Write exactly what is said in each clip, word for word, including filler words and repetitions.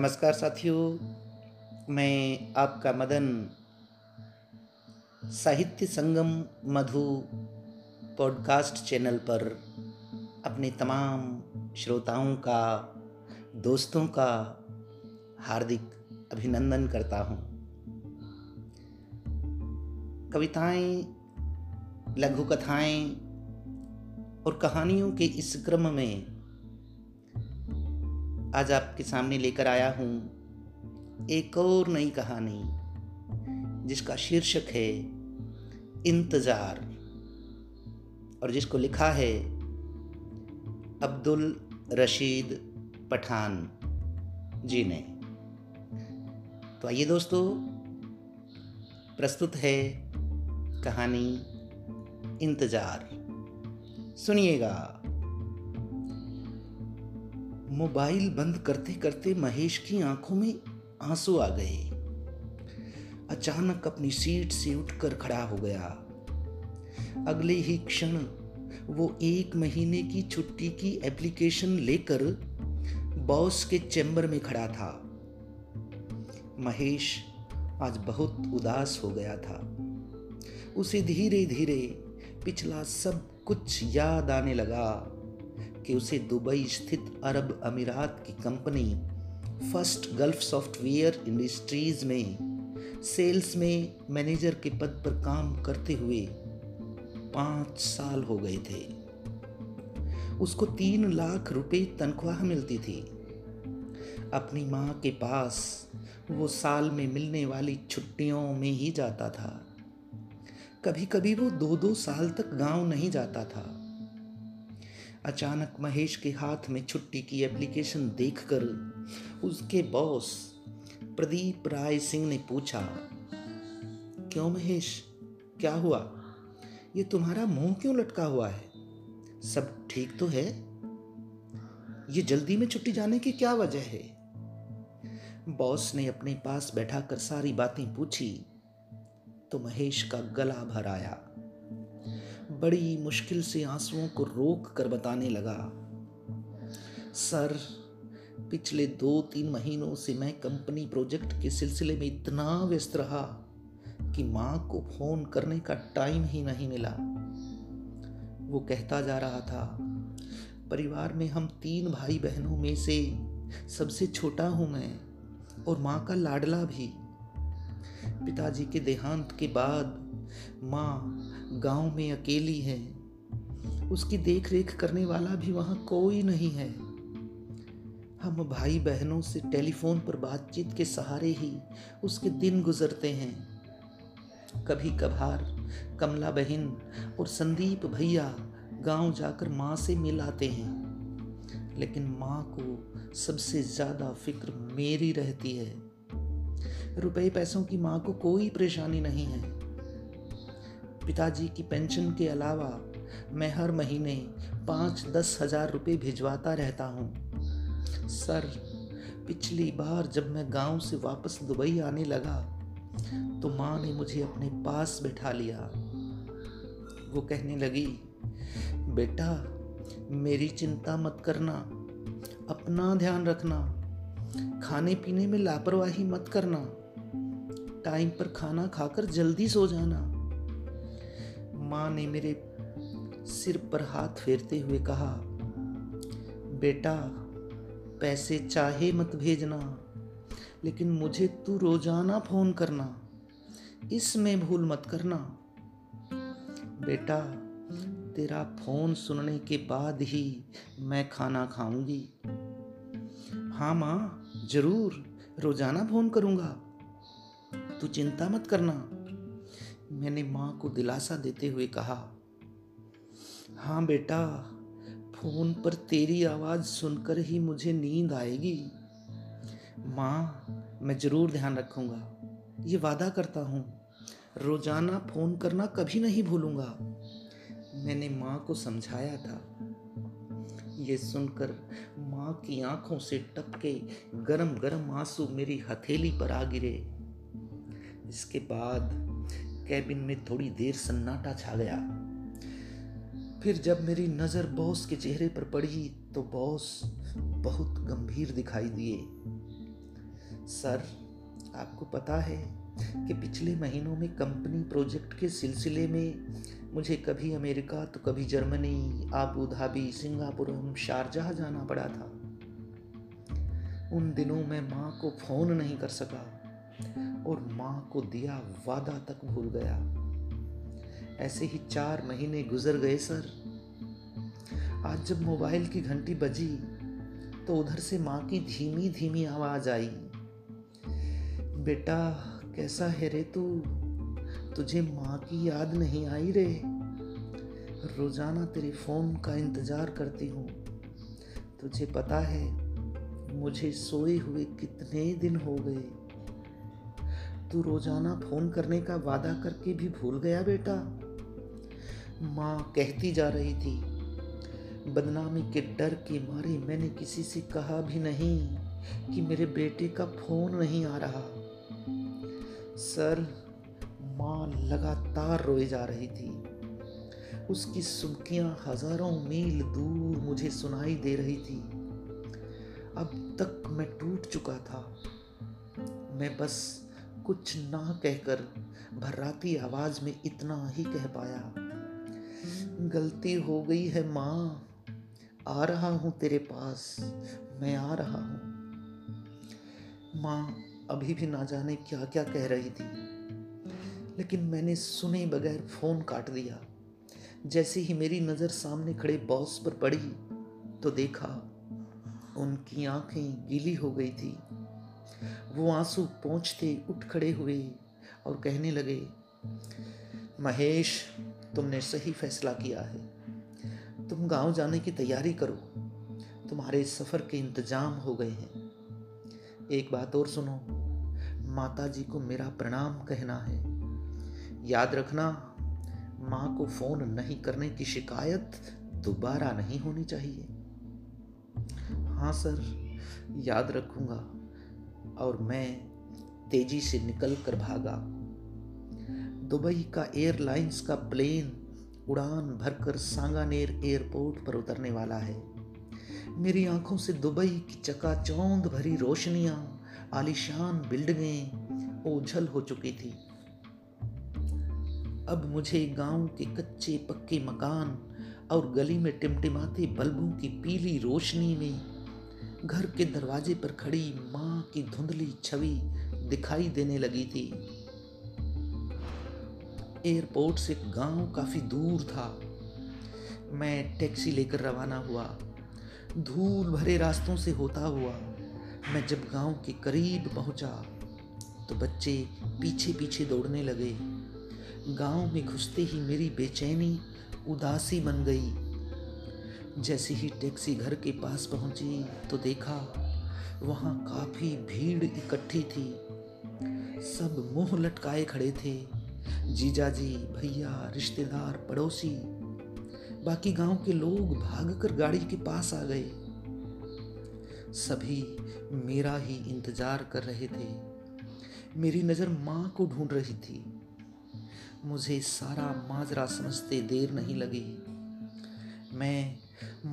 नमस्कार साथियों, मैं आपका मदन साहित्य संगम मधु पॉडकास्ट चैनल पर अपने तमाम श्रोताओं का, दोस्तों का हार्दिक अभिनंदन करता हूँ। कविताएं, लघु कथाएं और कहानियों के इस क्रम में आज आपके सामने लेकर आया हूँ एक और नई कहानी जिसका शीर्षक है इंतज़ार और जिसको लिखा है अब्दुल रशीद पठान जी ने। तो आइए दोस्तों, प्रस्तुत है कहानी इंतज़ार। सुनिएगा। मोबाइल बंद करते करते महेश की आंखों में आंसू आ गए। अचानक अपनी सीट से उठकर खड़ा हो गया। अगले ही क्षण वो एक महीने की छुट्टी की एप्लीकेशन लेकर बॉस के चैम्बर में खड़ा था। महेश आज बहुत उदास हो गया था। उसे धीरे धीरे पिछला सब कुछ याद आने लगा कि उसे दुबई स्थित अरब अमीरात की company First Gulf Software Industries में सेल्स में मैनेजर के पद पर काम करते हुए पाँच साल हो गए थे। उसको तीन लाख रुपए तनख्वाह मिलती थी। अपनी माँ के पास वो साल में मिलने वाली छुट्टियों में ही जाता था। कभी कभी वो दो दो साल तक गाँव नहीं जाता था। अचानक महेश के हाथ में छुट्टी की एप्लीकेशन देखकर उसके बॉस प्रदीप राय सिंह ने पूछा, क्यों महेश, क्या हुआ? ये तुम्हारा मुंह क्यों लटका हुआ है? सब ठीक तो है? ये जल्दी में छुट्टी जाने की क्या वजह है? बॉस ने अपने पास बैठा कर सारी बातें पूछी तो महेश का गला भर आया। बड़ी मुश्किल से आंसुओं को रोक कर बताने लगा, सर, पिछले दो तीन महीनों से मैं कंपनी प्रोजेक्ट के सिलसिले में इतना व्यस्त रहा कि माँ को फोन करने का टाइम ही नहीं मिला। वो कहता जा रहा था, परिवार में हम तीन भाई बहनों में से सबसे छोटा हूँ मैं और माँ का लाडला भी। पिताजी के देहांत के बाद माँ गांव में अकेली है। उसकी देख रेख करने वाला भी वहाँ कोई नहीं है। हम भाई बहनों से टेलीफोन पर बातचीत के सहारे ही उसके दिन गुजरते हैं। कभी कभार कमला बहन और संदीप भैया गांव जाकर माँ से मिलाते हैं, लेकिन माँ को सबसे ज़्यादा फिक्र मेरी रहती है। रुपए पैसों की माँ को कोई परेशानी नहीं है। पिताजी की पेंशन के अलावा मैं हर महीने पाँच दस हजार रुपये भिजवाता रहता हूँ। सर, पिछली बार जब मैं गांव से वापस दुबई आने लगा तो माँ ने मुझे अपने पास बैठा लिया। वो कहने लगी, बेटा, मेरी चिंता मत करना, अपना ध्यान रखना, खाने पीने में लापरवाही मत करना, टाइम पर खाना खाकर जल्दी सो जाना। माँ ने मेरे सिर पर हाथ फेरते हुए कहा, बेटा, पैसे चाहे मत भेजना, लेकिन मुझे तू रोजाना फोन करना, इसमें भूल मत करना। बेटा, तेरा फोन सुनने के बाद ही मैं खाना खाऊंगी। हाँ माँ, जरूर, रोजाना फोन करूँगा, तू चिंता मत करना, मैंने माँ को दिलासा देते हुए कहा। हाँ बेटा, फोन पर तेरी आवाज़ सुनकर ही मुझे नींद आएगी। माँ, मैं ज़रूर ध्यान रखूँगा, ये वादा करता हूँ, रोज़ाना फ़ोन करना कभी नहीं भूलूँगा, मैंने माँ को समझाया था। ये सुनकर माँ की आँखों से टपके गरम गरम आंसू मेरी हथेली पर आ गिरे। इसके बाद कैबिन में थोड़ी देर सन्नाटा छा गया। फिर जब मेरी नज़र बॉस के चेहरे पर पड़ी तो बॉस बहुत गंभीर दिखाई दिए। सर, आपको पता है कि पिछले महीनों में कंपनी प्रोजेक्ट के सिलसिले में मुझे कभी अमेरिका तो कभी जर्मनी, आबू धाबी, सिंगापुर एवं शारजाह जाना पड़ा था। उन दिनों मैं माँ को फ़ोन नहीं कर सका और माँ को दिया वादा तक भूल गया। ऐसे ही चार महीने गुजर गए सर। आज जब मोबाइल की घंटी बजी तो उधर से माँ की धीमी धीमी आवाज़ आई, बेटा कैसा है रे तू, तुझे माँ की याद नहीं आई रे, रोज़ाना तेरे फ़ोन का इंतज़ार करती हूँ। तुझे पता है मुझे सोए हुए कितने दिन हो गए, तू रोज़ाना फ़ोन करने का वादा करके भी भूल गया बेटा। माँ कहती जा रही थी। बदनामी के डर के मारे मैंने किसी से कहा भी नहीं कि मेरे बेटे का फ़ोन नहीं आ रहा। सर, माँ लगातार रोए जा रही थी। उसकी सुबकियाँ हज़ारों मील दूर मुझे सुनाई दे रही थी। अब तक मैं टूट चुका था। मैं बस कुछ ना कहकर भर्राती आवाज़ में इतना ही कह पाया, गलती हो गई है माँ, आ रहा हूँ तेरे पास, मैं आ रहा हूँ। माँ अभी भी ना जाने क्या क्या कह रही थी, लेकिन मैंने सुने बगैर फ़ोन काट दिया। जैसे ही मेरी नज़र सामने खड़े बॉस पर पड़ी तो देखा उनकी आंखें गीली हो गई थी। वो आंसू पोंछते उठ खड़े हुए और कहने लगे, महेश, तुमने सही फैसला किया है। तुम गांव जाने की तैयारी करो, तुम्हारे सफ़र के इंतज़ाम हो गए हैं। एक बात और सुनो, माताजी को मेरा प्रणाम कहना है। याद रखना, माँ को फ़ोन नहीं करने की शिकायत दोबारा नहीं होनी चाहिए। हाँ सर, याद रखूँगा। और मैं तेज़ी से निकल कर भागा। दुबई का एयरलाइंस का प्लेन उड़ान भरकर सांगानेर एयरपोर्ट पर उतरने वाला है। मेरी आंखों से दुबई की चकाचौंध भरी रोशनियां, आलीशान बिल्डिंगें ओझल हो चुकी थी। अब मुझे गांव के कच्चे पक्के मकान और गली में टिमटिमाते बल्बों की पीली रोशनी में घर के दरवाजे पर खड़ी माँ की धुंधली छवि दिखाई देने लगी थी। एयरपोर्ट से गांव काफ़ी दूर था। मैं टैक्सी लेकर रवाना हुआ। धूल भरे रास्तों से होता हुआ मैं जब गांव के करीब पहुंचा तो बच्चे पीछे पीछे दौड़ने लगे। गांव में घुसते ही मेरी बेचैनी उदासी बन गई। जैसे ही टैक्सी घर के पास पहुंची तो देखा वहां काफ़ी भीड़ इकट्ठी थी। सब मुंह लटकाए खड़े थे, जीजा जी, भैया, रिश्तेदार, पड़ोसी। बाकी गांव के लोग भागकर गाड़ी के पास आ गए। सभी मेरा ही इंतजार कर रहे थे। मेरी नज़र माँ को ढूंढ रही थी। मुझे सारा माजरा समझते देर नहीं लगी। मैं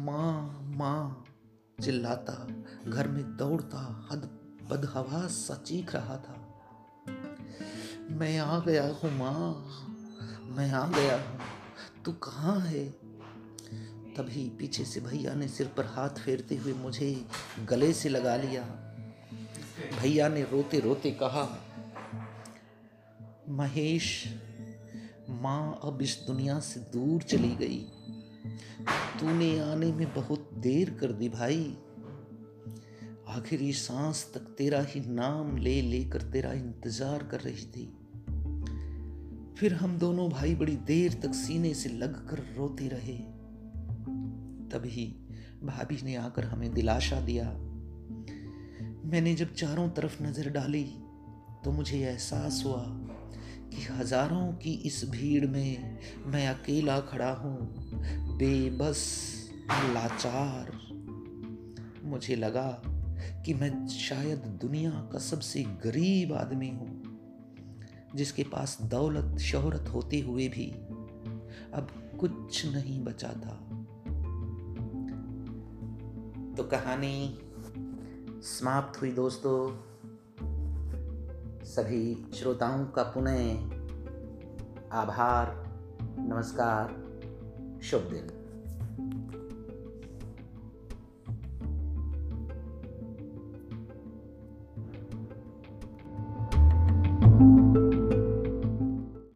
माँ माँ चिल्लाता घर में दौड़ता हद बदहवास सा चीख रहा था। मैं आ गया हूँ माँ, मैं आ गया हूँ, तू कहाँ है। तभी पीछे से भैया ने सिर पर हाथ फेरते हुए मुझे गले से लगा लिया। भैया ने रोते रोते कहा, महेश, माँ अब इस दुनिया से दूर चली गई, तूने आने में बहुत देर कर दी भाई। आखिरी सांस तक तेरा ही नाम ले लेकर तेरा इंतजार कर रही थी। फिर हम दोनों भाई बड़ी देर तक सीने से लगकर रोते रहे। तभी भाभी ने आकर हमें दिलासा दिया। मैंने जब चारों तरफ नजर डाली तो मुझे एहसास हुआ कि हजारों की इस भीड़ में मैं अकेला खड़ा हूँ, बेबस, लाचार। मुझे लगा कि मैं शायद दुनिया का सबसे गरीब आदमी हूँ, जिसके पास दौलत शोहरत होते हुए भी अब कुछ नहीं बचा था। तो कहानी समाप्त हुई दोस्तों। सभी श्रोताओं का पुनः आभार, नमस्कार, शुभ दिन।